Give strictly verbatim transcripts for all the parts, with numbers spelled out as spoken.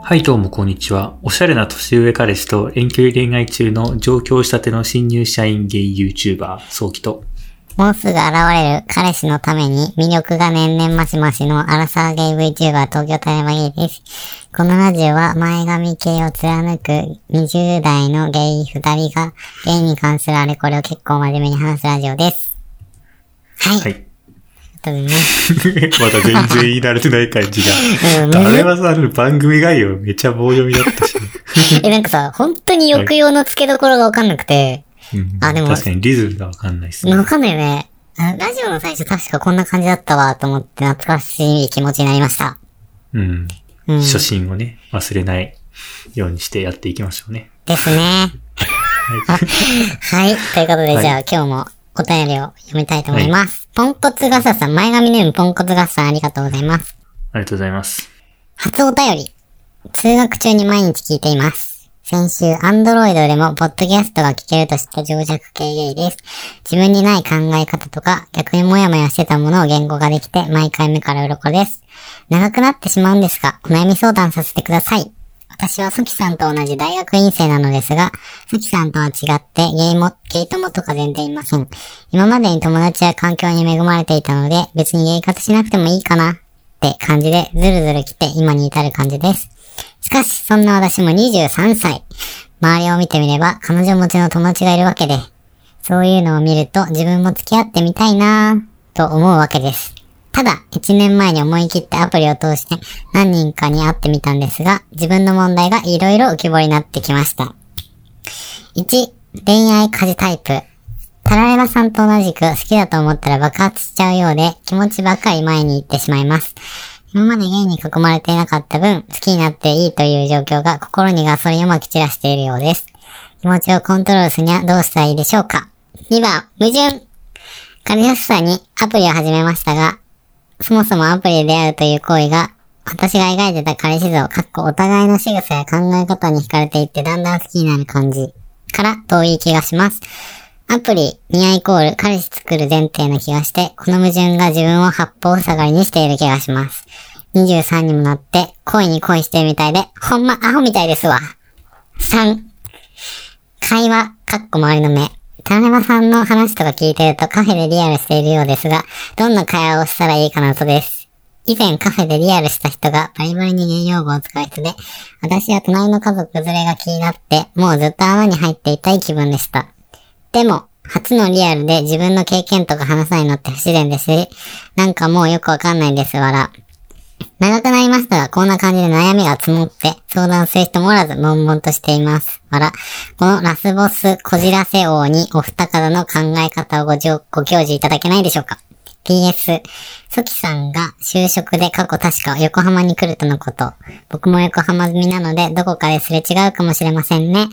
はいどうもこんにちは。おしゃれな年上彼氏と遠距離恋愛中の上京したての新入社員ゲイ YouTuber ソキと、もうすぐ現れる彼氏のために魅力が年々マシマシのアラサーゲイ VTuber 東京タレバゲイです。このラジオは前髪系を貫くにじゅう代のゲイふたりがゲイに関するあれこれを結構真面目に話すラジオです。はい、はいね、まだ全然言い慣れてない感じが。あれはさ、番組概要めっちゃ棒読みだったし、ね。え、なんかさ、本当に抑揚の付けどころがわかんなくて。はい、うん、あ、でも。確かにリズムがわかんないっすね。わかんないよね。ラジオの最初確かこんな感じだったわと思って懐かしい気持ちになりました。うん。うん、初心をね、忘れないようにしてやっていきましょうね。ですね。はい、はい。ということで、はい、じゃあ今日もお便りを読みたいと思います。はい、ポンコツガッサーさん、前髪ネームポンコツガッサー、ありがとうございます。ありがとうございます。初お便り。通学中に毎日聞いています。先週、アンドロイドでもポッドキャストが聞けると知った情弱系ゲイです。自分にない考え方とか、逆にモヤモヤしてたものを言語化できて、毎回目から鱗です。長くなってしまうんですが、お悩み相談させてください。私はソキさんと同じ大学院生なのですが、ソキさんとは違ってゲイも、ゲイ友とか全然いません。今までに友達や環境に恵まれていたので、別にゲイ活しなくてもいいかなって感じで、ずるずる来て今に至る感じです。しかし、そんな私もにじゅうさんさい。周りを見てみれば、彼女持ちの友達がいるわけで、そういうのを見ると自分も付き合ってみたいなぁと思うわけです。ただ、いちねんまえに思い切ってアプリを通して何人かに会ってみたんですが、自分の問題がいろいろ浮き彫りになってきました。いち、恋愛家事タイプ。タラレバさんと同じく好きだと思ったら爆発しちゃうようで、気持ちばかり前に行ってしまいます。今までゲイに囲まれていなかった分、好きになっていいという状況が心にガソリンをまき散らしているようです。気持ちをコントロールするにはどうしたらいいでしょうか。にばん、矛盾。彼氏さんにアプリを始めましたが、そもそもアプリで出会うという行為が、私が描いてた彼氏像、かっこお互いの仕草や考え方に惹かれていってだんだん好きになる感じから遠い気がします。アプリ、ニアイコール、彼氏作る前提な気がして、この矛盾が自分を八方塞がりにしている気がします。にじゅうさんにもなって、恋に恋してるみたいで、ほんまアホみたいですわ。さん、会話、かっこ周りの目。タラレバさんの話とか聞いてるとカフェでリアルしているようですが、どんな会話をしたらいいかなとです。以前カフェでリアルした人がバリバリにゲイ用語を使う人で、私は隣の家族連れが気になって、もうずっと穴に入っていたい気分でした。でも、初のリアルで自分の経験とか話さないのって不自然ですし、なんかもうよくわかんないですわら。長くなりましたが、こんな感じで悩みが募って、相談する人もおらず、悶々としています。わら、このラスボスこじらせ王にお二方の考え方をご教示いただけないでしょうか。ピーエス、ソキさんが就職で過去確か横浜に来るとのこと。僕も横浜住みなので、どこかですれ違うかもしれませんね。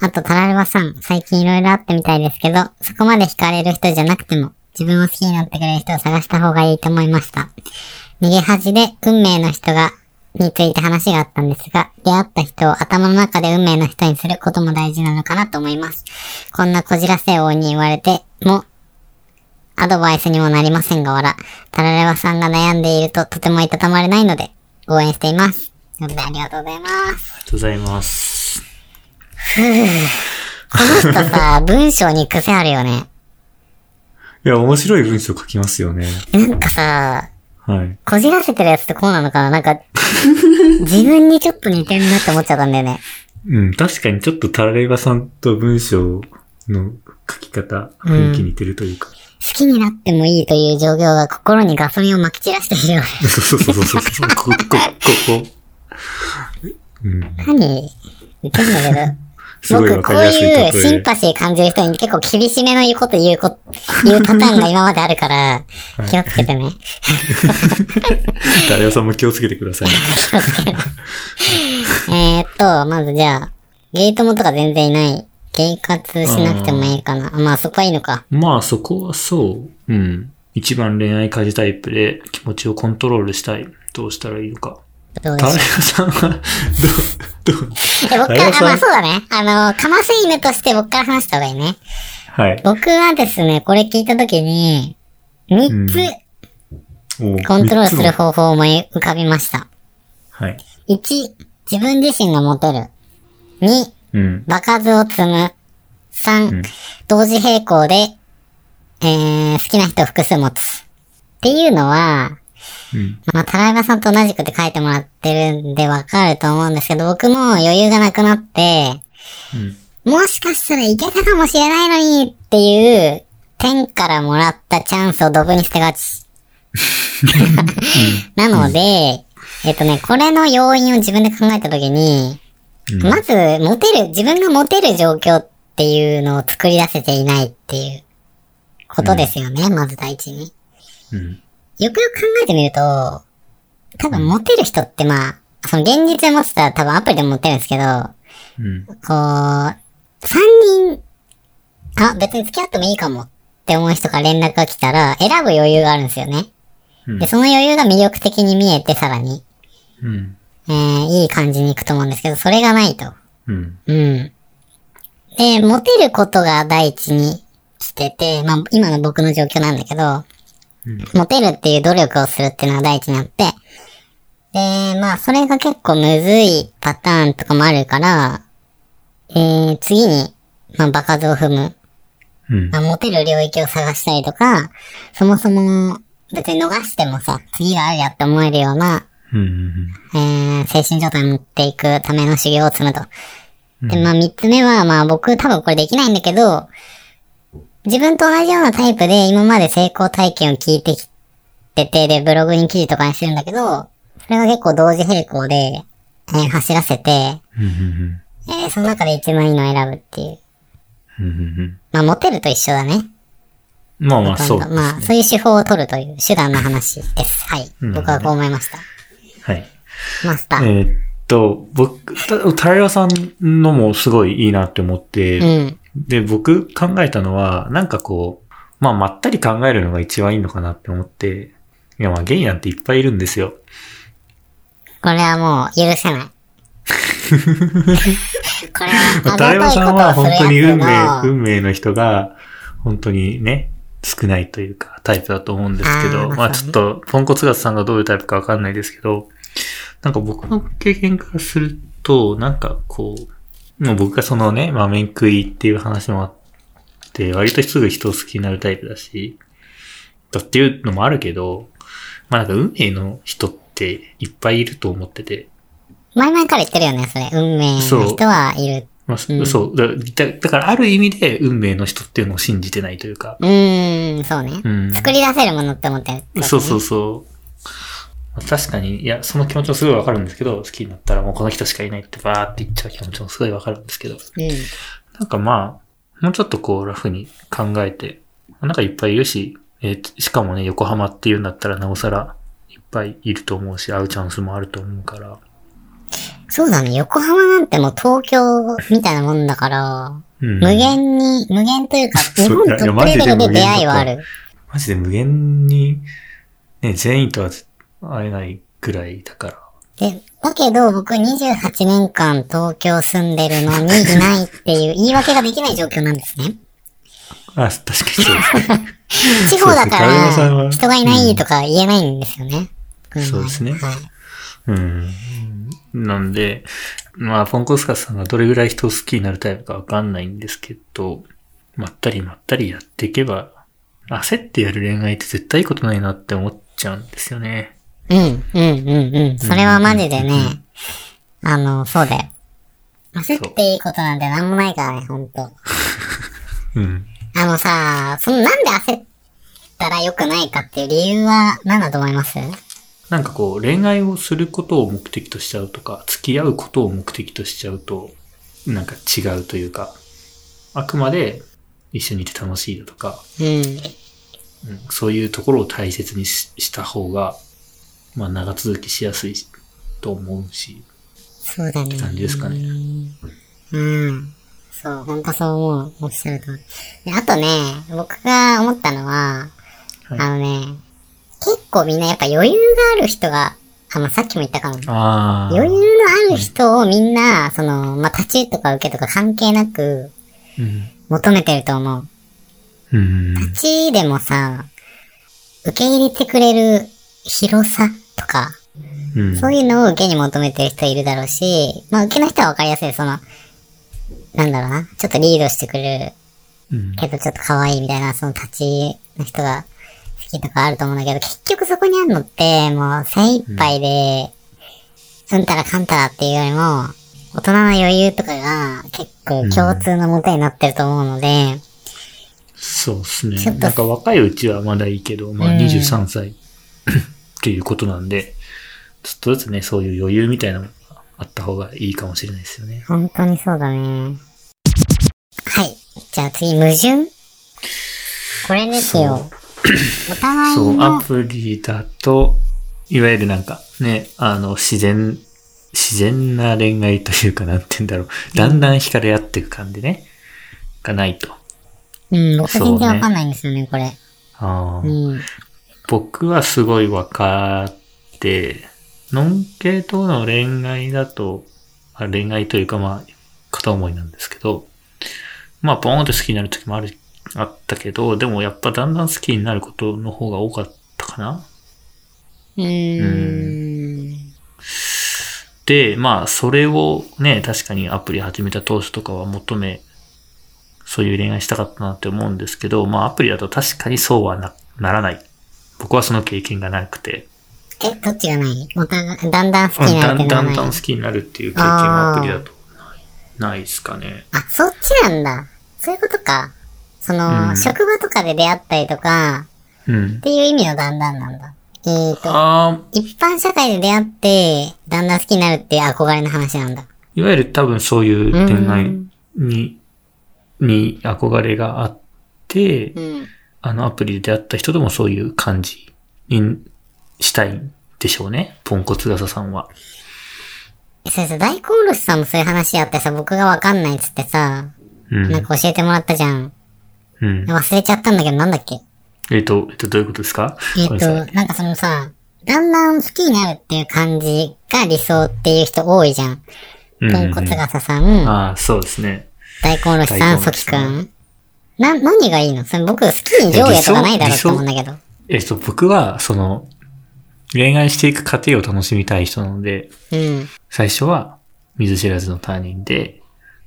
あと、タラレバさん、最近いろいろあったみたいですけど、そこまで惹かれる人じゃなくても、自分を好きになってくれる人を探した方がいいと思いました。逃げ恥で運命の人が、について話があったんですが、出会った人を頭の中で運命の人にすることも大事なのかなと思います。こんなこじらせ王に言われても、アドバイスにもなりませんが、わら。タラレバさんが悩んでいるととてもいたたまれないので、応援しています。ということでありがとうございます。ありがとうございます。ふぅ。この人さ、文章に癖あるよね。いや、面白い文章書きますよね。なんかさ、はい、こじらせてるやつってこうなのかな、なんか自分にちょっと似てるなって思っちゃったんだよね。うん、確かにちょっとタラレバさんと文章の書き方雰囲気似てるというか、うん、好きになってもいいという状況が心にガソリンをまき散らしているよね。そうそうそうそうそう、ここここ、うん、何言ってんだけど僕こういうシンパシー感じる人に結構厳しめの言うこと言うこ言うパターンが今まであるから気をつけてね。誰さんも気をつけてください。えっとまずじゃあゲイ友とか全然いないゲイ活しなくてもいいかな。まあそこはいいのか。まあそこはそう。うん。一番恋愛家事タイプで気持ちをコントロールしたい。どうしたらいいのか。タラレバさんはどうどうえ僕からあまあそうだね、あのかませ犬として僕から話した方がいいね。はい。僕はですねこれ聞いたときにみっつ、うん、コントロールする方法を思い浮かびました。はい。いち、自分自身がモテる。に、うん、場数を積む。さん、うん、同時並行で、えー、好きな人を複数持つ。っていうのは、うん、まあ、タライバさんと同じくって書いてもらってるんでわかると思うんですけど、僕も余裕がなくなって、うん、もしかしたらいけたかもしれないのにっていう、天からもらったチャンスをドブに捨てがち。なので、えっとね、これの要因を自分で考えたときに、うん、まず、モテる、自分がモテる状況っていうのを作り出せていないっていうことですよね、うん、まず第一に。うん、よくよく考えてみると、多分モテる人ってまあ、その現実でモテたら多分アプリでもモテるんですけど、うん、こう、さんにん、あ、別に付き合ってもいいかもって思う人から連絡が来たら、選ぶ余裕があるんですよね。うん、で、その余裕が魅力的に見えて、さらに。うんえー、いい感じに行くと思うんですけど、それがないと。うん。うん。で、モテることが第一に来てて、まあ、今の僕の状況なんだけど、うん、モテるっていう努力をするっていうのが第一になって、で、まあ、それが結構むずいパターンとかもあるから、えー、次に、まあ、場数を踏む。うん、まあ、モテる領域を探したりとか、そもそも、別に逃してもさ、次があるやって思えるような、うんうんうんえー、精神状態を持っていくための修行を積むと。で、まあ三つ目は、まあ僕多分これできないんだけど、自分と同じようなタイプで今まで成功体験を聞いてきてて、で、ブログに記事とかにしてるんだけど、それが結構同時並行で、えー、走らせて、うんうんうんえー、その中で一番いいのを選ぶっていう。うんうんうん、まあモテると一緒だね。まあまあそうですね。まあそういう手法を取るという手段の話です。はい。うん、僕はこう思いました。はい。マスター。えー、っと、僕、タライバさんのもすごいいいなって思って、うん、で、僕考えたのは、なんかこう、まあまったり考えるのが一番いいのかなって思って、いやまあゲイなんていっぱいいるんですよ。これはもう許せない。これは、タライバさんは本当に運命、運命の人が、本当にね、少ないというかタイプだと思うんですけど、あまあちょっとポンコツガツさんがどういうタイプかわかんないですけど、なんか僕の経験からすると、なんかこう、もう僕がそのね、まあ面食いっていう話もあって、割とすぐ人を好きになるタイプだし、だっていうのもあるけど、まあなんか運命の人っていっぱいいると思ってて。前々から言ってるよね、それ。運命の人はいるって。まあうん、そうだ。だからある意味で運命の人っていうのを信じてないというか。うーん、そうね。うん、作り出せるものって思ってる、ね。そうそうそう。確かに、いや、その気持ちもすごいわかるんですけど、好きになったらもうこの人しかいないってバーって言っちゃう気持ちもすごいわかるんですけど。うん、なんかまあ、もうちょっとこうラフに考えて、なんかいっぱいいるし、えー、しかもね、横浜っていうんだったらなおさらいっぱいいると思うし、会うチャンスもあると思うから。そうだね。横浜なんてもう東京みたいなもんだから、うん、無限に、無限というか、日本トップレベルで出会いはある。マジで無限に、ね、全員とは会えないくらいだから。で、だけど僕にじゅうはちねんかん東京住んでるのにいないっていう言い訳ができない状況なんですね。あ、確かにそうです。地方だから人がいないとか言えないんですよね。うん、そうですね。はいうんなんで、まあ、ポンコツカさんがどれぐらい人を好きになるタイプかわかんないんですけど、まったりまったりやっていけば、焦ってやる恋愛って絶対いいことないなって思っちゃうんですよね。うん、うん、うん、うん。それはマジでね、うん、あの、そうだよ。焦っていいことなんてなんもないからね、ほんと。うん。あのさ、そのなんで焦ったら良くないかっていう理由は何だと思います？なんかこう恋愛をすることを目的としちゃうとか付き合うことを目的としちゃうとなんか違うというかあくまで一緒にいて楽しいだとか、うんうん、そういうところを大切に し, した方がまあ長続きしやすいと思うしそうだねって感じですかねうんそう本当そう思うおっしゃるとであとね僕が思ったのは、はい、あのね結構みんなやっぱ余裕がある人が、あ、まあ、さっきも言ったかも。余裕のある人をみんな、その、まあ、立ちとか受けとか関係なく、求めてると思う。うん、立ちでもさ、受け入れてくれる広さとか、うん、そういうのを受けに求めてる人いるだろうし、まあ受けの人は分かりやすい、そのなんだろうな、ちょっとリードしてくれる、うん、けどちょっと可愛いみたいな、その立ちの人が好きとかあると思うんだけど、結局そこにあるのってもう精一杯で、うん、うんたらかんたらっていうよりも大人の余裕とかが結構共通のもとになってると思うので、うん、そうですね、ちょっとなんか若いうちはまだいいけど、まあにじゅうさんさい、うん、っていうことなんで、ちょっとずつね、そういう余裕みたいなのがあった方がいいかもしれないですよね。本当にそうだね。はい。じゃあ次、矛盾？これですよ。お互いの。そう、アプリだと、いわゆるなんかね、あの、自然、自然な恋愛というか、なんて言うんだろう。だんだん惹かれ合っていく感じね。がないと。うん、僕全然わかんないんですよね、これ。ああ、うん。僕はすごいわかって、ノン系統の恋愛だと、恋愛というかまあ、片思いなんですけど、まあ、ボーンって好きになる時もある、あったけど、でもやっぱだんだん好きになることの方が多かったかな。うーん。うーんで、まあ、それをね、確かにアプリ始めた当初とかは求め、そういう恋愛したかったなって思うんですけど、まあ、アプリだと確かにそうは な, ならない。僕はその経験がなくて。え、どっちがない？もうだんだんだん好きになるっていうのはない、うん、だんだん好きになるっていう経験はアプリだとない、ないっすかね。あ、そっちなんだ。そういうことか。その、うん、職場とかで出会ったりとか、うん、っていう意味のだんだんなんだ。えーと、一般社会で出会って、だんだん好きになるっていう憧れの話なんだ。いわゆる多分そういう恋愛に、うん、に憧れがあって、うん、あのアプリで出会った人ともそういう感じに、したいんでしょうね、ポンコツガサさんは。そうそう、大根おろしさんもそういう話やってさ、僕がわかんないっつってさ、うん、なんか教えてもらったじゃん。うん。忘れちゃったんだけど、なんだっけ？えっと、えっと、どういうことですか？えっと、なんかそのさ、だんだん好きになるっていう感じが理想っていう人多いじゃん。うん、ポンコツガサさん。ああ、そうですね。大根おろしさん、ソキくん。な、何がいいの？それ僕、好きに上下とかないだろうと思うんだけど。えっと、僕は、その、恋愛していく過程を楽しみたい人なので、うん、最初は見ず知らずの他人で、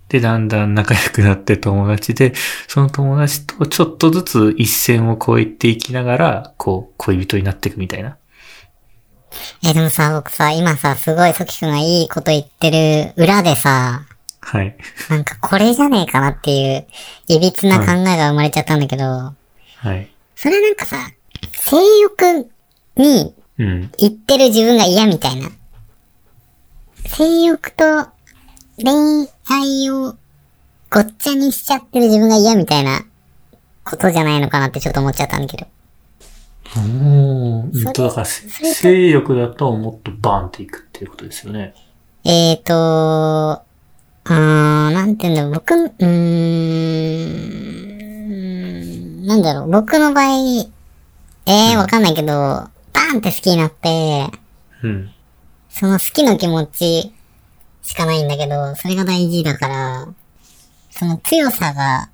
で、だんだん仲良くなって友達で、その友達とちょっとずつ一線を越えていきながら、こう、恋人になっていくみたいな。え、でもさ、僕さ、今さ、すごいソキ君がいいこと言ってる裏でさ、はい。なんかこれじゃねえかなっていう、いびつな考えが生まれちゃったんだけど、はい。はい、それなんかさ、性欲に、うん、言ってる自分が嫌みたいな。性欲と恋愛をごっちゃにしちゃってる自分が嫌みたいなことじゃないのかなってちょっと思っちゃったんだけど。うん。だから性欲だともっとバーンっていくっていうことですよね。えーと、あー、なんていうんだろう、僕、うーん、なんだろう、僕の場合、えー、わかんないけど、うんバーンって好きになって、うん、その好きの気持ちしかないんだけど、それが大事だから、その強さが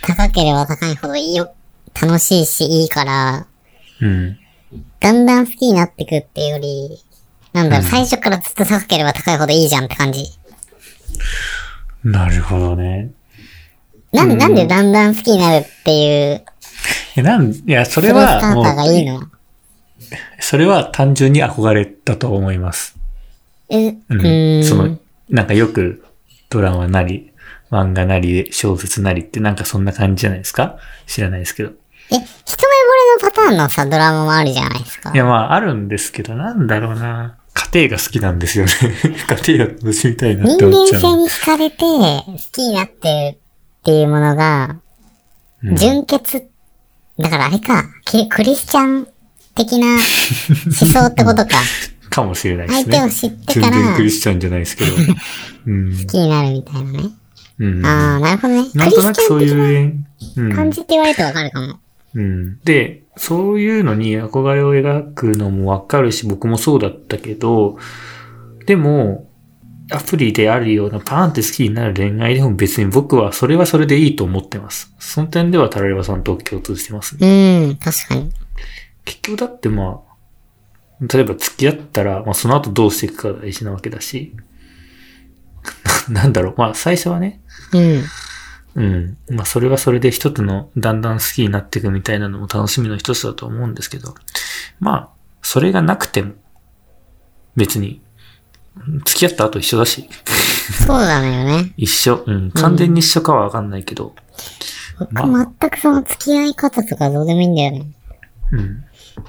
高ければ高いほどいいよ、楽しいしいいから、うん、だんだん好きになってくっていうより、なんだろう、うん、最初からずっと高ければ高いほどいいじゃんって感じ。なるほどね。なんで、うん、なんでだんだん好きになるっていう。え、なん、いや、それはもう。スターターがいいの？それは単純に憧れだと思います。え、うん。その、なんかよくドラマなり、漫画なり、小説なりってなんかそんな感じじゃないですか？知らないですけど。え、一目惚れのパターンのさ、ドラマもあるじゃないですか。いや、まあ、あるんですけど、なんだろうな。家庭が好きなんですよね。家庭が楽しみたいなって思っちゃう。人間性に惹かれて、好きになってるっていうものが、うん、純潔。だからあれか、クリスチャン、的な思想ってことか。かもしれないですね。相手を知ってから。全然クリスチャンじゃないですけど。うん、好きになるみたいなね。うん、ああ、なるほどね。なんとなくそういう感じって言われてわかるかも、うんうん。で、そういうのに憧れを描くのもわかるし、僕もそうだったけど、でも、アプリであるようなパーンって好きになる恋愛でも別に僕はそれはそれでいいと思ってます。その点ではタラレバさんと共通してますね。うん、確かに。結局だってまあ、例えば付き合ったら、まあ、その後どうしていくかが大事なわけだし、なんだろう、まあ最初はね、うん。うん。まあそれはそれで一つのだんだん好きになっていくみたいなのも楽しみの一つだと思うんですけど、まあそれがなくても別に付き合った後一緒だし。そうだよね。一緒。うん。完全に一緒かはわかんないけど。うんまあ、全くその付き合い方とかどうでもいいんだよね。うん。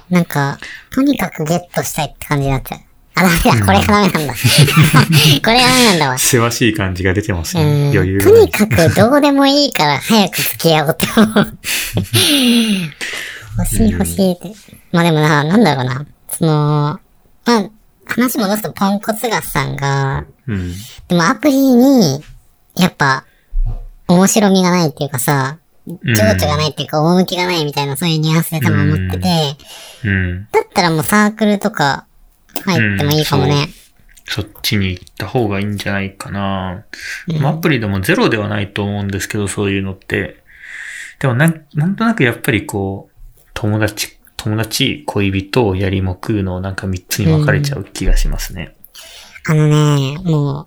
なんか、とにかくゲットしたいって感じになっちゃう。あ、ダメだ、これがダメなんだ。これがダメなんだわ。せわしい感じが出てますね。余裕。とにかくどうでもいいから早く付き合おうと思う。欲しい欲しいって。まあでもな、なんだろうな。その、まあ、話戻すとポンコツガスさんが、うん、でもアプリに、やっぱ、面白みがないっていうかさ、情緒がないっていうか、趣がないみたいな、そういうニュアンスで多分思ってて、うんうん、だったらもうサークルとか、入ってもいいかもね、うんそ。そっちに行った方がいいんじゃないかな。うん、アプリでもゼロではないと思うんですけど、そういうのって。でもなん、なんとなくやっぱりこう、友達、友達、恋人、やりも食うのなんかみっつに分かれちゃう気がしますね。うん、あのね、も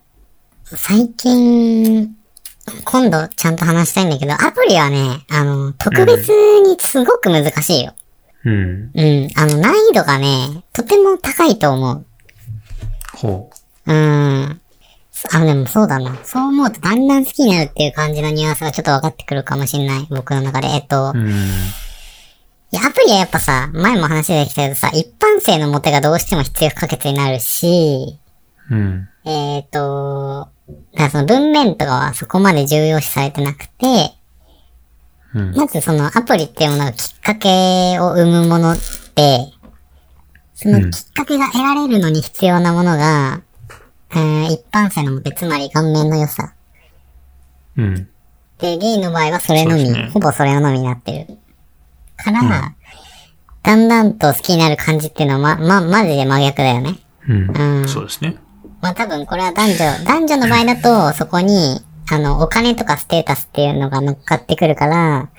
う、最近、今度ちゃんと話したいんだけど、アプリはね、あの、特別にすごく難しいよ。うんうん。うん。あの、難易度がね、とても高いと思う。ほう。うーん。あ、でもそうだな。そう思うとだんだん好きになるっていう感じのニュアンスがちょっと分かってくるかもしれない。僕の中で。えっと。うん。いや、アプリはやっぱさ、前も話できたけどさ、一般性のモテがどうしても必要不可欠になるし、うん。えっと、だからその文面とかはそこまで重要視されてなくて、うん、まずそのアプリっていうものがきっかけを生むものって、そのきっかけが得られるのに必要なものが、うん、えー、一般性のモテ、つまり顔面の良さ。うん。で、ゲイの場合はそれのみ、ね、ほぼそれのみになってる。から、うん、だんだんと好きになる感じっていうのはま、ま、まじで真逆だよね。うん。うん、そうですね。まあ多分これは男女、男女の場合だとそこに、あの、お金とかステータスっていうのが乗っかってくるから、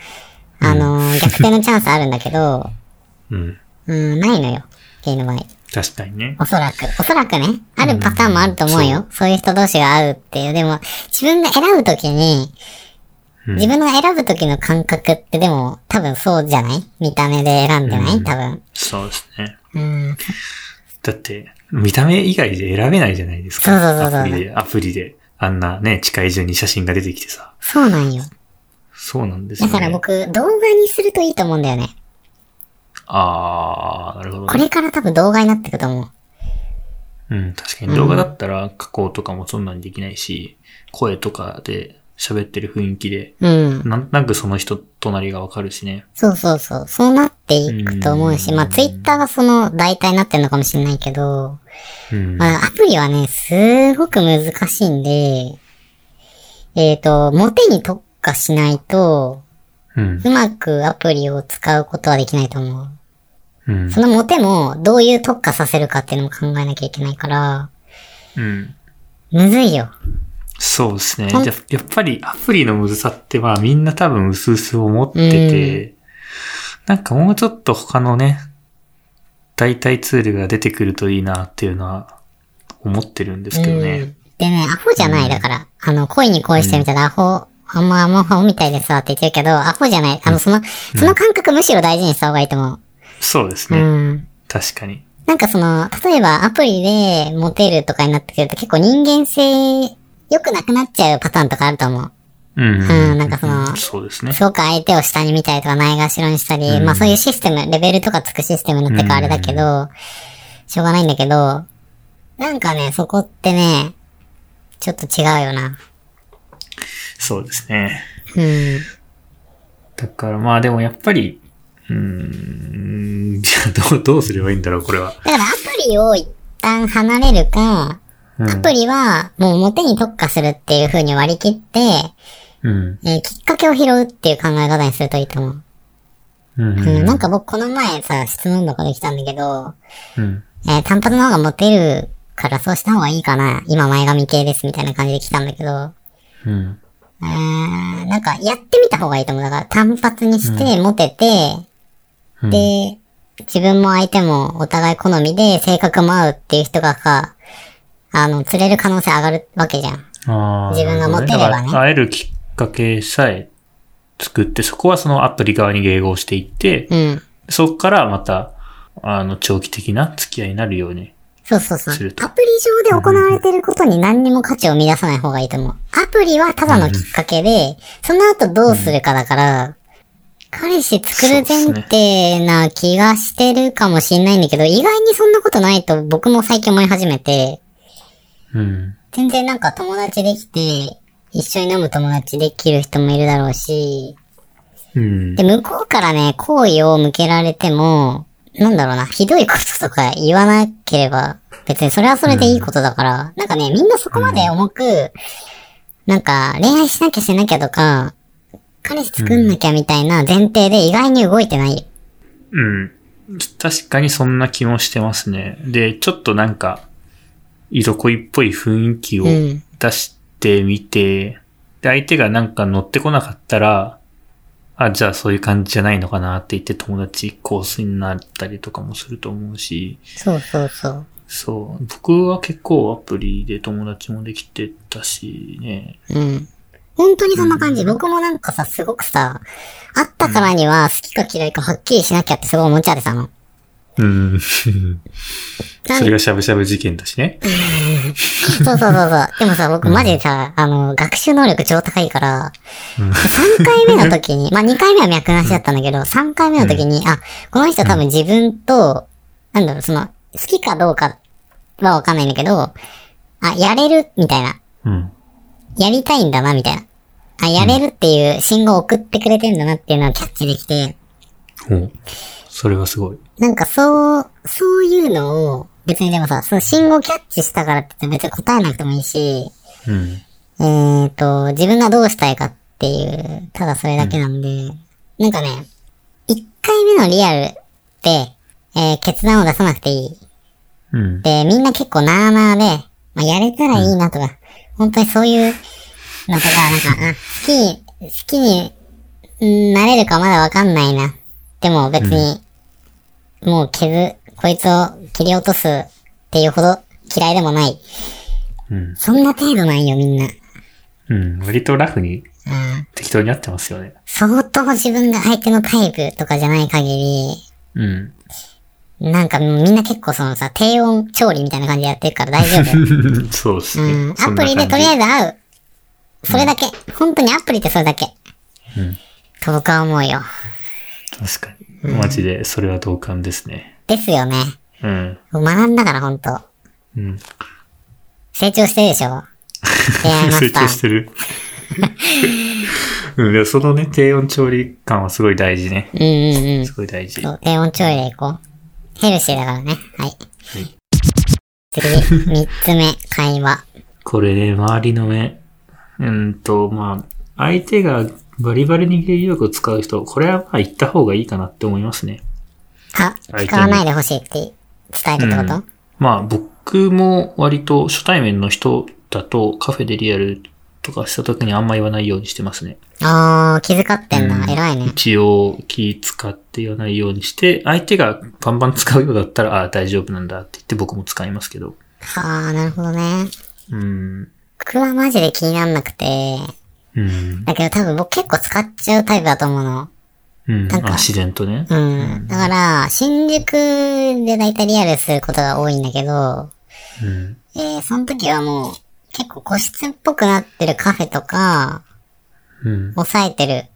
あのー、うん、逆転のチャンスあるんだけど、うん。うん、ないのよ。ゲイの場合。確かにね。おそらく。おそらくね。あるパターンもあると思うよ。うん、そういう人同士が合うっていう。でも、自分が選ぶときに、うん、自分が選ぶときの感覚ってでも、多分そうじゃない？見た目で選んでない？うん、多分。そうですね。うん。だって、見た目以外で選べないじゃないですか。そうそうそうそう。アプリで、アプリで。あんなね、近い順に写真が出てきてさ。そうなんよ。そうなんですよ、ね。だから僕、動画にするといいと思うんだよね。あー、なるほど、ね。これから多分動画になってくと思う。うん、確かに動画だったら加工とかもそんなにできないし、うん、声とかで喋ってる雰囲気で、うん、なんとなくその人となりがわかるしね。そうそうそう。そうなっていくと思うし、まあツイッターがその代替になってるのかもしれないけど、うん、まあ、アプリはね、すごく難しいんで、えっと、モテに特化しないと、うん、うまくアプリを使うことはできないと思う。うん、そのモテも、どういう特化させるかっていうのも考えなきゃいけないから、うん、むずいよ。そうですね。じゃやっぱりアプリのむずさって、まあみんな多分うすうす思ってて、うん、なんかもうちょっと他のね、代替ツールが出てくるといいなっていうのは思ってるんですけどね。うん、でね、アホじゃない、うん、だから、あの、恋に恋してみたらアホ、あんまアホみたいでさって言ってるけど、アホじゃない。あの、その、その感覚むしろ大事にした方がいいと思う。うん、そうですね。うん、確かに。なんかその、例えばアプリでモテるとかになってくると結構人間性良くなくなっちゃうパターンとかあると思う。うん、うん、なんかその、うん、そうですね。すごく相手を下に見たりとかないがしろにしたり、うん、まあそういうシステム、レベルとかつくシステムになってからあれだけど、うん、しょうがないんだけど、なんかね、そこってね、ちょっと違うよな。そうですね。うん。だからまあでもやっぱり、うーん、じゃあどう、どうすればいいんだろう、これは。だからアプリを一旦離れるか、うん、アプリはもうモテに特化するっていう風に割り切って、うんえー、きっかけを拾うっていう考え方にするといいと思う。うんうんうん、なんか僕この前さ、質問箱できたんだけど、うんえー、単発の方がモテるからそうした方がいいかな。今前髪系ですみたいな感じで来たんだけど、うんえー、なんかやってみた方がいいと思う。だから単発にしてモテて、うん、で、自分も相手もお互い好みで性格も合うっていう人がか、あの、釣れる可能性上がるわけじゃん。あ、自分が持てればね。会えるきっかけさえ作って、そこはそのアプリ側に迎合していって、うん、そこからまた、あの、長期的な付き合いになるように。そうそうそう。アプリ上で行われてることに何にも価値を見出さない方がいいと思う。アプリはただのきっかけで、うん、その後どうするかだから、うん、彼氏作る前提な気がしてるかもしれないんだけど、ね、意外にそんなことないと僕も最近思い始めて、うん、全然なんか友達できて、一緒に飲む友達できる人もいるだろうし、うん、で、向こうからね、好意を向けられても、なんだろうな、ひどいこととか言わなければ、別にそれはそれでいいことだから、うん、なんかね、みんなそこまで重く、うん、なんか恋愛しなきゃしなきゃとか、彼氏作んなきゃみたいな前提で意外に動いてない。うん。確かにそんな気もしてますね。で、ちょっとなんか、色恋っぽい雰囲気を出してみて、うん、で、相手がなんか乗ってこなかったら、あ、じゃあそういう感じじゃないのかなって言って友達コースになったりとかもすると思うし。そうそうそう。そう。僕は結構アプリで友達もできてたしね。うん。本当にそんな感じ。うん、僕もなんかさ、すごくさ、会ったからには好きか嫌いかはっきりしなきゃってすごい思っちゃってたの。うん。それがしゃぶしゃぶ事件だしね。そうそうそうそう。でもさ、僕マジでさ、うん、あの、学習能力超高いから、うん、さんかいめの時に、まあにかいめは脈なしだったんだけど、さんかいめの時に、うん、あ、この人多分自分と、うん、なんだろう、その、好きかどうかはわかんないんだけど、あ、やれる、みたいな。うん。やりたいんだな、みたいな。あ、やれるっていう信号を送ってくれてんだなっていうのをキャッチできて。うん。それはすごい。なんかそう、そういうのを、別にでもさ、その信号キャッチしたからって別に答えなくてもいいし、うん、えっと、自分がどうしたいかっていう、ただそれだけなんで、うん、なんかね、いっかいめのリアルって、えー、決断を出さなくていい。うん、で、みんな結構なーなーで、まあ、やれたらいいなとか、うん、本当にそういうのとか、なんか、あ、好きに、好きになれるかまだわかんないな。でも別に、うん、もう削、こいつを切り落とすっていうほど嫌いでもない。うん、そんな程度なんよ、みんな。うん、割とラフに、適当に合ってますよね。相当自分が相手のタイプとかじゃない限り、うん。なんかみんな結構そのさ、低温調理みたいな感じでやってるから大丈夫。そうですね、うん。アプリでとりあえず会う。それだけ。うん、本当にアプリってそれだけ。うん。と僕は思うよ。確かに。マジで、それは同感ですね。うん、ですよね。うん。学んだから本当。うん。成長してるでしょ恋愛マスター。成長してる。うん、でもそのね、低温調理感はすごい大事ね。うんうんうん。すごい大事。そう、低温調理でいこう。ヘルシーだからね。はい。はい、次、三つ目、会話。これね、周りの目。うんと、まあ、相手がバリバリに言力を使う人、これはまあ言った方がいいかなって思いますね。あ、使わないでほしいって伝えるってこと、うん、まあ、僕も割と初対面の人だとカフェでリアルとかした時にあんま言わないようにしてますね。あー、気遣ってんな、うん、偉いね。一応気使って言わないようにして、相手がバンバン使うようだったら、ああ、大丈夫なんだって言って僕も使いますけど。はあ、なるほどね。うん。僕はマジで気になんなくて、うん。だけど多分僕結構使っちゃうタイプだと思うの。うん。なんか自然とね。うん。うん、だから、新宿でだいたいリアルすることが多いんだけど、うん。えー、その時はもう、結構個室っぽくなってるカフェとか、うん、抑えてる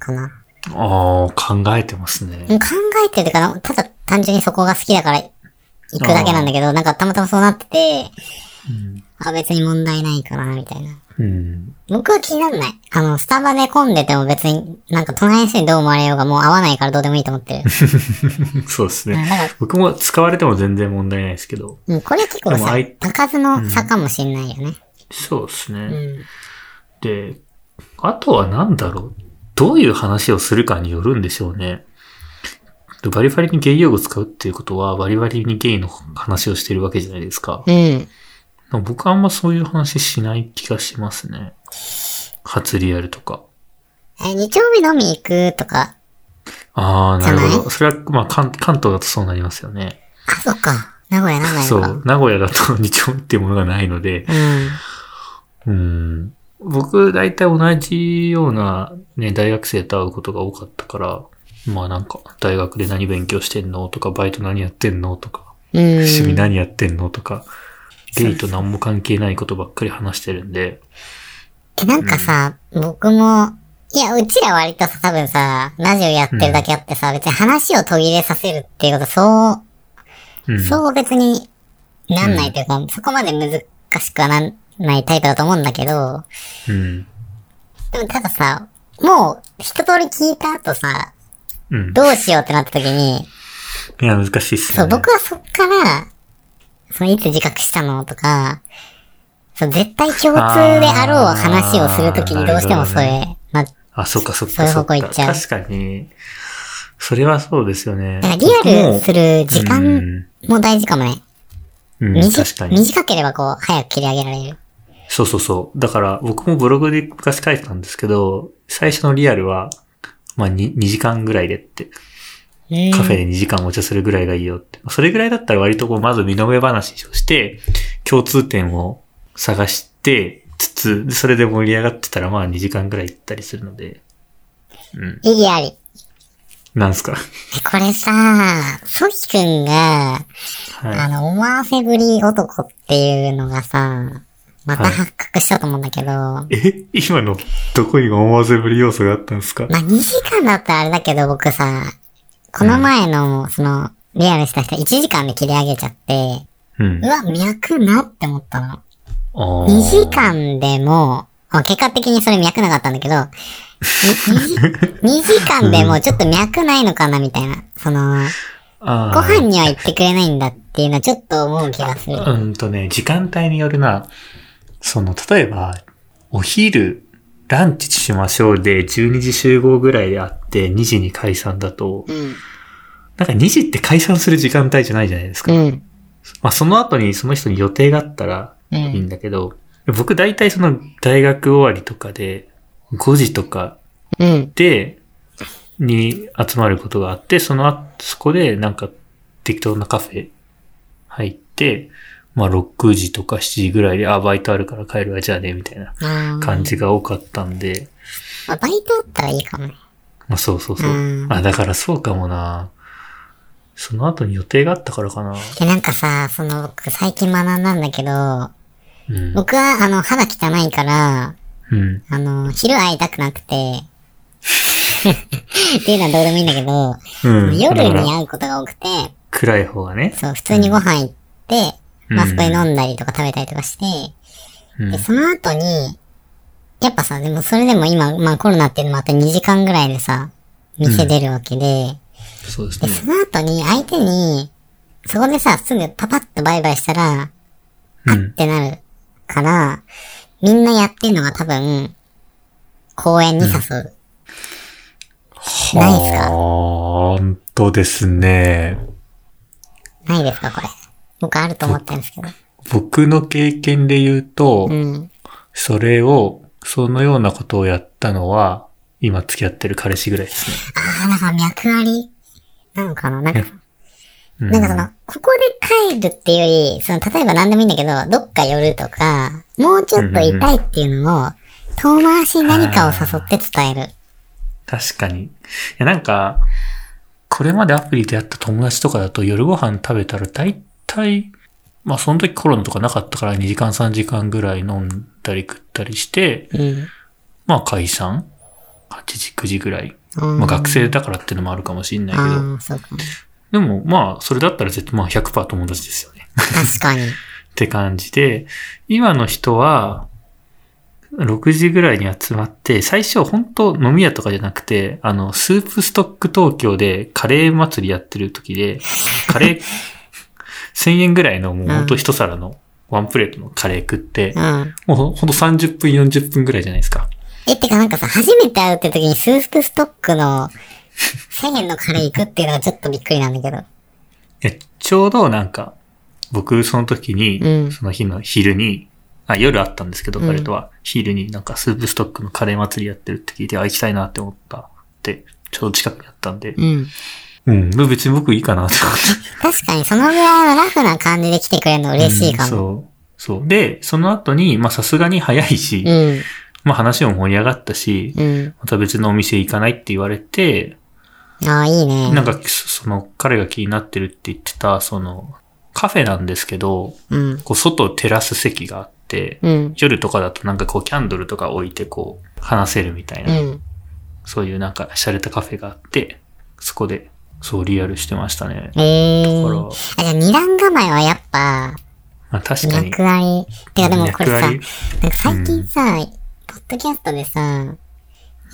かな。ああ、考えてますね。考えてるかな。ただ単純にそこが好きだから行くだけなんだけど、なんかたまたまそうなってて、うん、あ、別に問題ないかなみたいな、うん。僕は気になんない。あのスタバで混んでても別になんか隣の人にどう思われようがもう合わないからどうでもいいと思ってる。そうですね。僕も使われても全然問題ないですけど。うん、これ結構さ、高津の差かもしれないよね。うん、そうですね。うん、で。あとはなんだろう、どういう話をするかによるんでしょうね。バリバリにゲイ用語を使うっていうことはバリバリにゲイの話をしてるわけじゃないですか。うん。僕はあんまそういう話しない気がしますね。初リアルとか。え、日曜日飲み行くとか。ああ、なるほど。それは、まあ関、関東だとそうなりますよね。あ、そっか。名古屋、名古屋。そう。名古屋だと二丁目っていうものがないので、うん。うん、僕、だいたい同じような、ね、大学生と会うことが多かったから、まあなんか、大学で何勉強してんのとか、バイト何やってんのとか、うん、趣味何やってんのとか、ゲイと何も関係ないことばっかり話してるんで。え、なんかさ、うん、僕も、いや、うちら割とさ、多分さ、ラジオやってるだけあってさ、うん、別に話を途切れさせるっていうこと、そう、うん、そう別になんないというか、うん、そこまで難しくはなんないタイプだと思うんだけど、うん、でもたださ、もう一通り聞いた後さ、うん、どうしようってなった時に、いや、難しいっすよね。そう、僕はそっから、そのいつ自覚したのとか、そう絶対共通であろう話をするときにどうしてもそれ、ね、まあ、あ、そっかそっかそっか。確かに、それはそうですよね。だからリアルする時間も大事かもね。うん、うん、確かに。短ければこう、早く切り上げられる。そうそうそう。だから僕もブログで昔書いてたんですけど、最初のリアルは、まあに、にじかんぐらいでって。カフェでにじかんお茶するぐらいがいいよって。それぐらいだったら割とこう、まず身の上話をして、共通点を探してつつ、それで盛り上がってたらまあにじかんぐらい行ったりするので。うん。意義あり。なんすか？これさ、ソキくんが、はい、あの、思わせぶり男っていうのがさ、また発覚したと思うんだけど。はい、え今の、どこに思わせぶり要素があったんですか？まあにじかんだったらあれだけど、僕さ、この前の、その、リアルした人いちじかんで切り上げちゃって、うん、うわ、脈なって思ったの。にじかんでも、結果的にそれ脈なかったんだけど、にじかんでもちょっと脈ないのかなみたいな。その、ご飯には行ってくれないんだっていうのはちょっと思う気がする。うんとね、時間帯によるな。その、例えば、お昼、ランチしましょうでじゅうにじ集合ぐらいであってにじに解散だと、うん、なんかにじって解散する時間帯じゃないじゃないですか。うん、まあその後にその人に予定があったらいいんだけど、うん、僕大体その大学終わりとかでごじとかでに集まることがあって、その後そこでなんか適当なカフェ入って、まあ、ろくじとかしちじぐらいで、あ、バイトあるから帰るわ、じゃあね、みたいな感じが多かったんで。まあ、バイトあったらいいかもね。まあ、そうそうそう。うん、あ、だからそうかもな。その後に予定があったからかな。で、なんかさ、その、僕、最近学んだんだけど、うん、僕は、あの、肌汚いから、うん、あの、昼会いたくなくて、っていうのはどうでもいいんだけど、うん、夜に会うことが多くて、暗い方がね。そう、普通にご飯行って、うんまあそこで飲んだりとか食べたりとかして、うん、でその後にやっぱさでもそれでも今まあコロナっていうのもあってにじかんぐらいでさ店出るわけで、うん、そうですね。でその後に相手にそこでさすぐパパッとバイバイしたら、うん、あってなるからみんなやってんのが多分公園に誘う、うん、ないですか？本当ですね。ないですかこれ？僕あると思ってるんですけど。僕の経験で言うと、うん、それを、そのようなことをやったのは、今付き合ってる彼氏ぐらいですね。ああ、なんか脈ありなのかななんか、うん、なんかその、ここで帰るっていうより、その、例えば何でもいいんだけど、どっか寄るとか、もうちょっといたいっていうのを、遠回しに何かを誘って伝える。うん、確かに。いや、なんか、これまでアプリで会った友達とかだと、夜ご飯食べたら大体、はい、まあその時コロナとかなかったからにじかんさんじかんぐらい飲んだり食ったりして、うん、まあ解散はちじくじぐらい、うん、まあ学生だからっていうのもあるかもしれないけど、あ、そうか。でもまあそれだったら絶対まあ ひゃくパーセント 友達ですよね。確かに。って感じで、今の人はろくじぐらいに集まって、最初本当飲み屋とかじゃなくて、あのスープストック東京でカレー祭りやってる時で、カレーせんえんぐらいのもうほんと一皿のワンプレートのカレー食って、うん、もうほんとさんじゅっぷんよんじゅっぷんぐらいじゃないですか。え、てかなんかさ、初めて会うって時にスープストックのせんえんのカレー行くっていうのはちょっとびっくりなんだけど。え、ちょうどなんか、僕その時に、うん、その日の昼に、あ、夜あったんですけど、彼とは、うん、昼になんかスープストックのカレー祭りやってるって聞いて、あ、行きたいなって思ったってちょうど近くだったんで。うん。うん。別に僕いいかなって思って。確かにそのぐらいのラフな感じで来てくれるの嬉しいかも。うん、そう。そう。で、その後に、まあさすがに早いし、うん、まあ話も盛り上がったし、うん、また別のお店行かないって言われて、ああ、いいね。なんか、その、彼が気になってるって言ってた、その、カフェなんですけど、うん、こう外テラス席があって、うん、夜とかだとなんかこうキャンドルとか置いてこう話せるみたいな、うん、そういうなんか洒落たカフェがあって、そこでそうリアルしてましたね。えー、だからあ、じゃあ二段構えはやっぱ、まあ、確かに役割てかでもこれさ、なんか最近さ、うん、ポッドキャストでさ、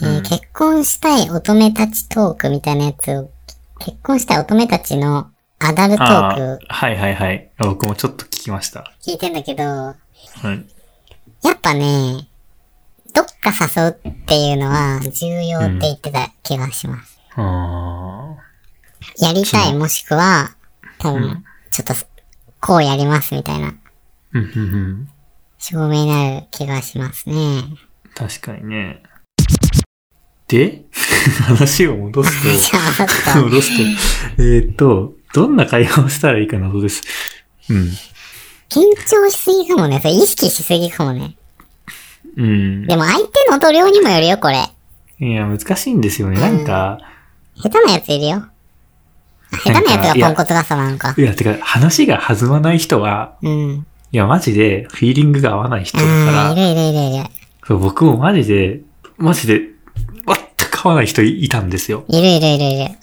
えーうん、結婚したい乙女たちトークみたいなやつを、結婚したい乙女たちのアダルトーク。はいはいはい。僕もちょっと聞きました。聞いてんだけど、はい、やっぱね、どっか誘うっていうのは重要って言ってた気がします。うん、あーやりたいもしくは、多分、ちょっと、こうやりますみたいな。うんうんうん。証明になる気がしますね。確かにね。で話を戻すと。戻すと。えーっと、どんな会話をしたらいいか謎です。うん。緊張しすぎかもね。それ意識しすぎかもね。うん。でも相手の度量にもよるよ、これ。いや、難しいんですよね。なんか。下手なやついるよ。下手なやつがポンコツださなんか。いや、てか、話が弾まない人は、うん。いや、マジで、フィーリングが合わない人だから。いるいるいるいる。そう、僕もマジで、マジで、全く合わない人いたんですよ。いるいるいるいる。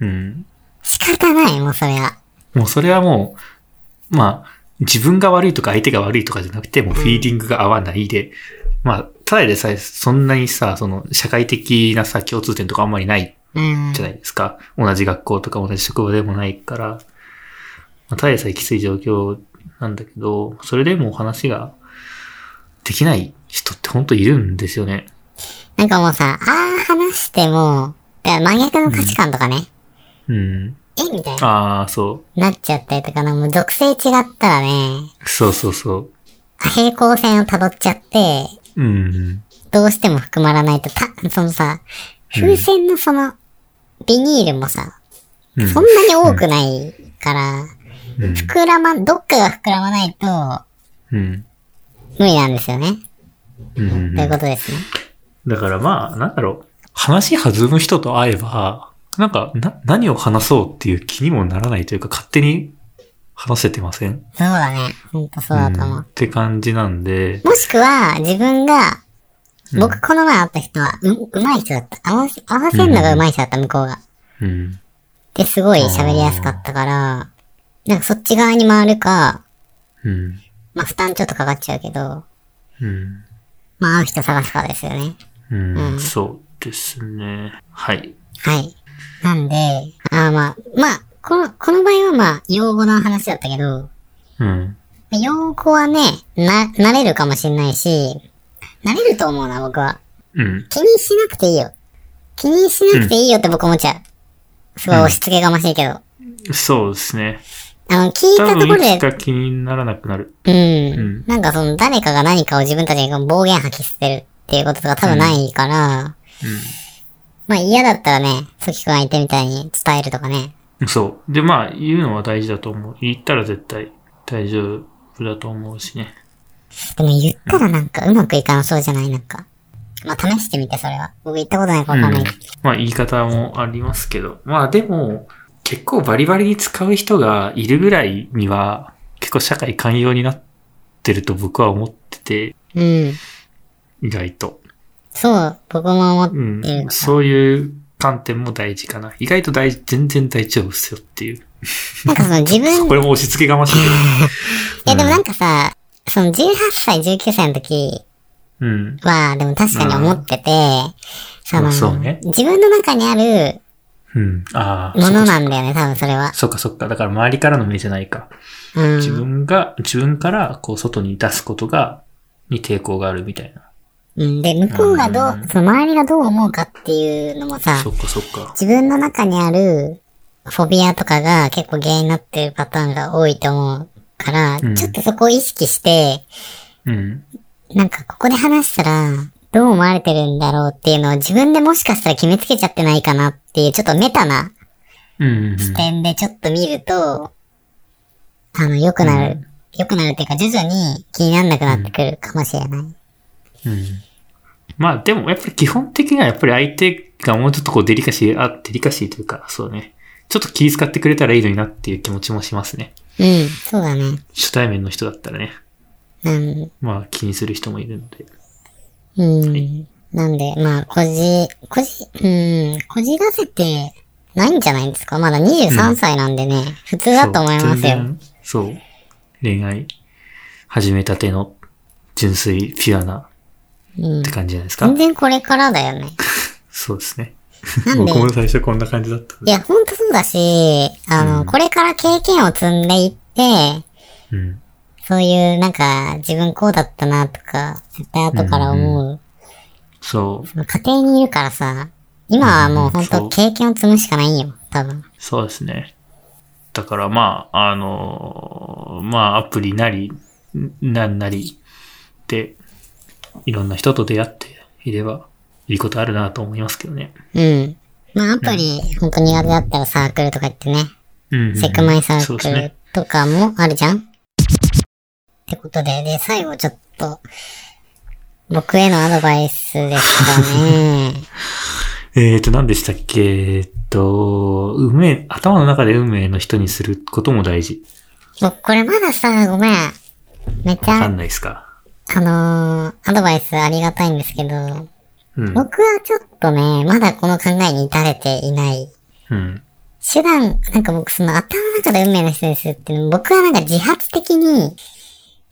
うん。仕方ない、もうそれは。もうそれはもう、まあ、自分が悪いとか相手が悪いとかじゃなくて、もうフィーリングが合わないで、まあ、ただでさえそんなにさ、その社会的なさ、共通点とかあんまりないじゃないですか。同じ学校とか同じ職場でもないから、まあ、ただでさえきつい状況なんだけど、それでも話ができない人ってほんといるんですよね。なんかもうさ、ああ話しても、真逆の価値観とかね。うんうん。えみたいな。ああ、そう。なっちゃったりとかな、もう属性違ったらね。そうそうそう。平行線を辿っちゃって、うん。どうしても含まらないと、た、そのさ、風船のその、ビニールもさ、うん、そんなに多くないから、うん、膨らま、どっかが膨らまないと、うん。無理なんですよね。うん、うん。ということですね。だからまあ、なんだろう、話弾む人と会えば、なんか、な、何を話そうっていう気にもならないというか、勝手に話せてません？そうだね。ほんとそうだと思う。うん、って感じなんで。もしくは、自分が、僕この前会った人は、う、うまい人だった。合わせ、合わせるのがうまい人だった、向こうが。うん。で、すごい喋りやすかったから、なんかそっち側に回るか、うん。まあ、負担ちょっとかかっちゃうけど、うん。まあ、会う人探すからですよね。うん。うん、そうですね。はい。はい。なんで、あまあ、まあ、この、この場合はまあ、用語の話だったけど、うん。用語はね、な、慣れるかもしんないし、慣れると思うな、僕は。うん。気にしなくていいよ。気にしなくていいよって僕思っちゃう。うん、すごい押し付けがましいけど。うん、そうですね。あの、聞いたところで。いつか気にならなくなる。うん。うん、なんかその、誰かが何かを自分たちに暴言吐き捨てるっていうこととか多分ないから、うん。うんまあ嫌だったらね、ソキ君相手みたいに伝えるとかね。そう。で、まあ言うのは大事だと思う。言ったら絶対大丈夫だと思うしね。でも言ったらなんかうまくいかなそうじゃないなんか。まあ試してみて、それは。僕言ったことないからわかんない、うん。まあ言い方もありますけど。まあでも、結構バリバリに使う人がいるぐらいには、結構社会寛容になってると僕は思ってて。うん。意外と。そう、僕も思ってる、うん。そういう観点も大事かな。意外と大事、全然大丈夫っすよっていう。なんかその自分。これも押し付けがましいけど。いや、でもなんかさ、そのじゅうはっさい、じゅうきゅうさいの時は、うん、でも確かに思ってて、その、そうね、自分の中にあるものなんだよね、うん、多分それは。そっかそっか。だから周りからの目じゃないか。うん、自分が、自分からこう外に出すことが、に抵抗があるみたいな。うん、で、向こうがどう、うん、その周りがどう思うかっていうのもさ、そっかそっか。自分の中にあるフォビアとかが結構原因になってるパターンが多いと思うから、うん、ちょっとそこを意識して、うん、なんかここで話したら、どう思われてるんだろうっていうのを自分でもしかしたら決めつけちゃってないかなっていうちょっとメタな視点でちょっと見ると、うんうんうん、あの、良くなる、良、うん、くなるっていうか徐々に気にならなくなってくるかもしれない。うん。うん、まあでもやっぱり基本的にはやっぱり相手がもうちょっとこうデリカシー、あ、デリカシーというか、そうね。ちょっと気遣ってくれたらいいのになっていう気持ちもしますね。うん、そうだね。初対面の人だったらね。うん。まあ気にする人もいるので。うん、はい。なんで、まあ、こじ、こじ、うん、こじらせてないんじゃないですか？まだにじゅうさんさいなんでね、うん、普通だと思いますよ。そう。そう恋愛、始めたての純粋、ピュアな、って感じじゃないですか、うん、全然これからだよね。そうですね。なんで僕も最初こんな感じだった。いや、ほんとそうだし、あの、うん、これから経験を積んでいって、うんそういう、なんか、自分こうだったなとか、絶対後から思う。うんうん、そう。家庭にいるからさ、今はもう本当経験を積むしかないよ、多分。そうですね。だからまあ、あのー、まあアプリなり、なんなりで、いろんな人と出会っていれば、いいことあるなと思いますけどね。うん。まあアプリ、うん、本当苦手だったらサークルとか言ってね。うんうんうん、セクマイサークルとかもあるじゃんってことで、で、最後ちょっと、僕へのアドバイスですかね。えっと、何でしたっけえっと、運命、頭の中で運命の人にすることも大事。僕、これまださ、ごめん。めっちゃ。わかんないっすか。あのー、アドバイスありがたいんですけど、うん、僕はちょっとね、まだこの考えに至れていない。うん。手段、なんか僕、その頭の中で運命の人にするっていうの、僕はなんか自発的に、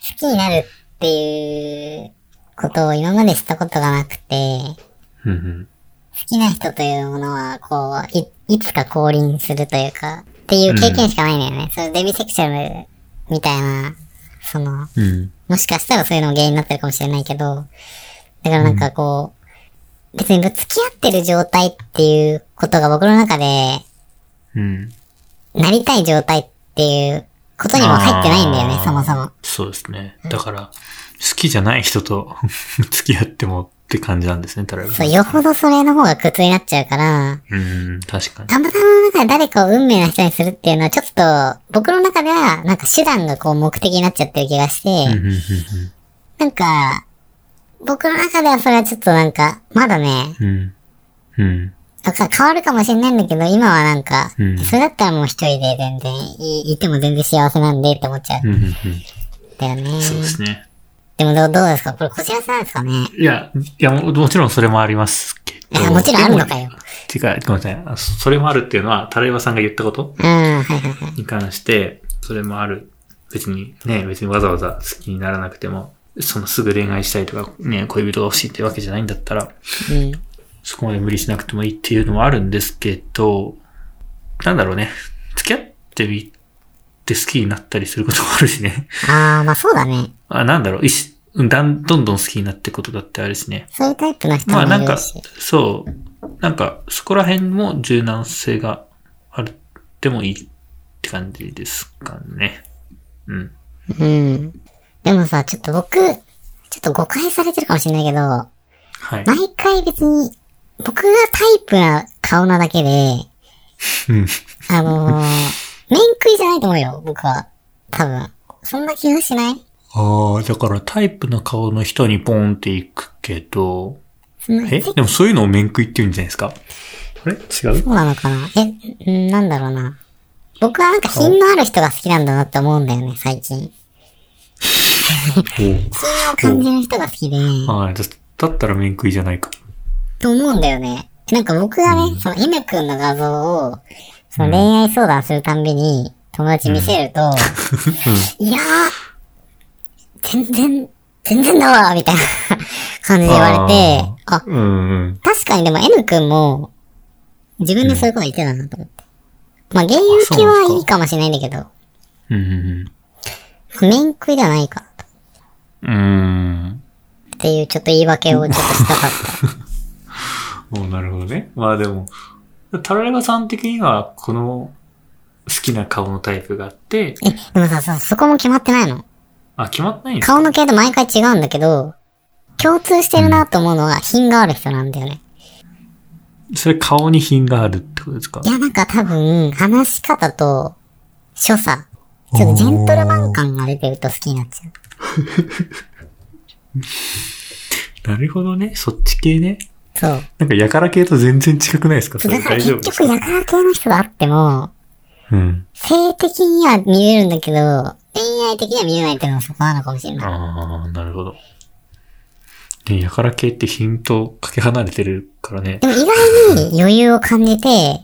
好きになるっていうことを今までしたことがなくて、うんうん、好きな人というものは、こうい、いつか降臨するというか、っていう経験しかないんだよね。うん、それデビセクシャルみたいな、その、うん、もしかしたらそういうのも原因になってるかもしれないけど、だからなんかこう、うん、別に付き合ってる状態っていうことが僕の中で、うん、なりたい状態っていう、ことにも入ってないんだよね、そもそも。そうですね。だから、うん、好きじゃない人と付き合ってもって感じなんですね、ただ。そう、よほどそれの方が苦痛になっちゃうから。うん、確かに。たまたまの中で誰かを運命な人にするっていうのは、ちょっと、僕の中では、なんか手段がこう目的になっちゃってる気がして、なんか、僕の中ではそれはちょっとなんか、まだね、うん。うん変わるかもしれないんだけど、今はなんか、うん、それだったらもう一人で全然い、いても全然幸せなんでって思っちゃう。うんうんうん、だよね。そうですね。でもどう、どうですかこれ、こじらせなんですかねいや、いやも、もちろんそれもありますけど。いや、もちろんあるのかよ。てか、ごめんなさい。それもあるっていうのは、タライバさんが言ったことに関して、それもある。別にね、別にわざわざ好きにならなくても、そのすぐ恋愛したいとか、ね、恋人が欲しいってわけじゃないんだったら、うんそこまで無理しなくてもいいっていうのもあるんですけど、なんだろうね。付き合ってみて好きになったりすることもあるしね。ああ、まあそうだね。あなんだろう。いし、だん、どんどん好きになってことだってあるしね。そういうタイプの人もいるし。まあなんか、そう。なんか、そこら辺も柔軟性があるでもいいって感じですかね。うん。うん。でもさ、ちょっと僕、ちょっと誤解されてるかもしれないけど、はい。毎回別に、僕がタイプな顔なだけで、あのー、面食いじゃないと思うよ、僕は。多分。そんな気がしない？ああ、だからタイプの顔の人にポンっていくけど、え？でもそういうのを面食いって言うんじゃないですか？あれ？違う？そうなのかな？え、なんだろうな。僕はなんか品のある人が好きなんだなって思うんだよね、最近。品を感じる人が好きで。ああ、だったら面食いじゃないか。と思うんだよね。なんか僕がね、うん、その、イメ君の画像を、その恋愛相談するたんびに、友達見せると、うん、いやー、全然、全然だわみたいな感じで言われて、あ、あうんうん、確かにでも N 君も、自分でそういうこと言ってたなと思って。うん、まあ、現役はいいかもしれないんだけど、うんうんうん、面食いではないかと。うーん。っていう、ちょっと言い訳をちょっとしたかった。おなるほどね。まあでも、タラレバさん的には、この、好きな顔のタイプがあって。え、でもさ、そこも決まってないの。あ、決まってないんですか？顔の系と毎回違うんだけど、共通してるなと思うのは品がある人なんだよね。それ顔に品があるってことですか？いや、なんか多分話し方と所作、ちょっとジェントルマン感が出てると好きになっちゃう。なるほどね、そっち系ね。そう。なんかやから系と全然違くないですか？それ大丈夫ですか？結局やから系の人があっても、うん、性的には見えるんだけど恋愛的には見えないっていうのもそこなのかもしれない。ああ、なるほど。ね、やから系って品とかけ離れてるからね。でも意外に余裕を感じて、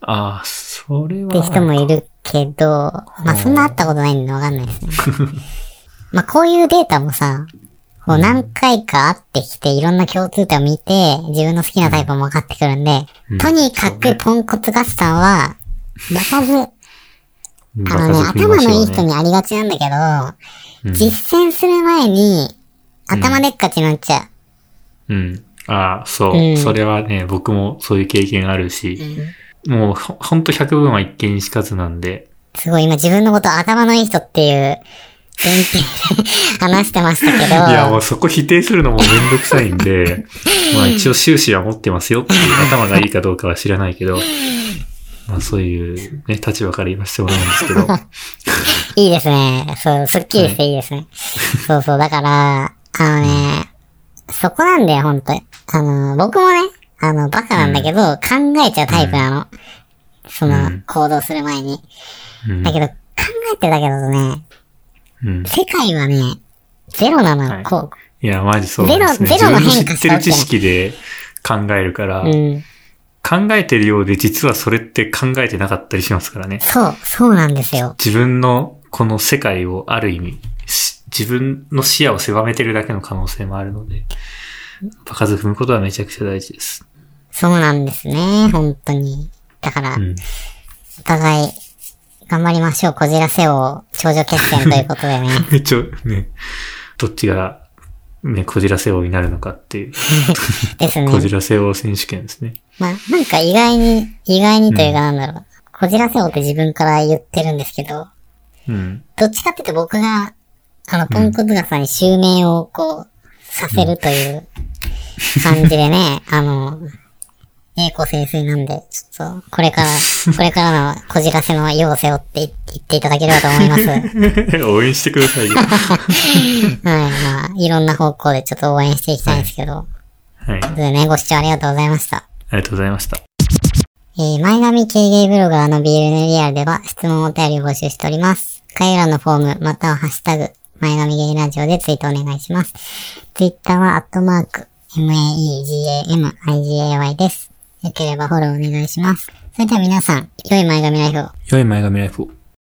ああ、それはって人もいるけど、まあそんなあったことないんでわかんないですね。まあこういうデータもさ、こう何回か会ってきていろんな共通点を見て自分の好きなタイプも分かってくるんで、うん、とにかくポンコツガスさんは泣かず、うん、あのね、頭のいい人にありがちなんだけど、うん、実践する前に頭でっかちになっちゃう。うん。うん、ああ、そう、うん。それはね、僕もそういう経験あるし、うん、もうほ、ほんと百聞は一見にしかずなんで。すごい、今自分のこと頭のいい人っていう前提で話してましたけど。いや、もうそこ否定するのもめんどくさいんで、まあ一応収支は持ってますよっていう、頭がいいかどうかは知らないけど、まあそういうね、立場から言わせてもらうんですけど。いいですね。そう、すっきりしていいですね。そうそう、だから、あのね、うん、そこなんだよ、ほんとに。あの、僕もね、あの、バカなんだけど、うん、考えちゃうタイプなの。うん、その、うん、行動する前に。うん、だけど、考えてたけどね、うん、世界はね、ゼロなの、はい、こう。いや、マジそうですね。ゼロ、ゼロの変化しちゃう。自分の知ってる知識で考えるから、うん、考えてるようで、実はそれって考えてなかったりしますからね。そう、そうなんですよ。自分の、この世界をある意味、自分の視野を狭めてるだけの可能性もあるので、場数踏むことはめちゃくちゃ大事です。そうなんですね、本当に。だから、うん、お互い頑張りましょう。こじらせを頂上決戦ということでね。めっちゃね、どっちがねこじらせ王になるのかっていうですね。こじらせ王選手権ですね。まあなんか意外に意外にというかなんだろう、うん、こじらせ王って自分から言ってるんですけど、うん、どっちかっていうと僕があの、ポンコツガさんに襲名をこう、させるという感じでね、うん、あの、栄光盛衰なんで、ちょっと、これから、これからのこじらせの世を背負っていっていただければと思います。応援してくださいよ。はい、まあ、いろんな方向でちょっと応援していきたいんですけど。はい。ということでね、ご視聴ありがとうございました。ありがとうございました。えー、前髪系ゲイブロガーの ビーエルエヌ リアルでは、質問お便りを募集しております。概要欄のフォーム、またはハッシュタグ、前髪ゲイラジオでツイートお願いします。ツイッターはアットマーク マガミ です。よければフォローお願いします。それでは皆さん、良い前髪ライフを。良い前髪ライフを。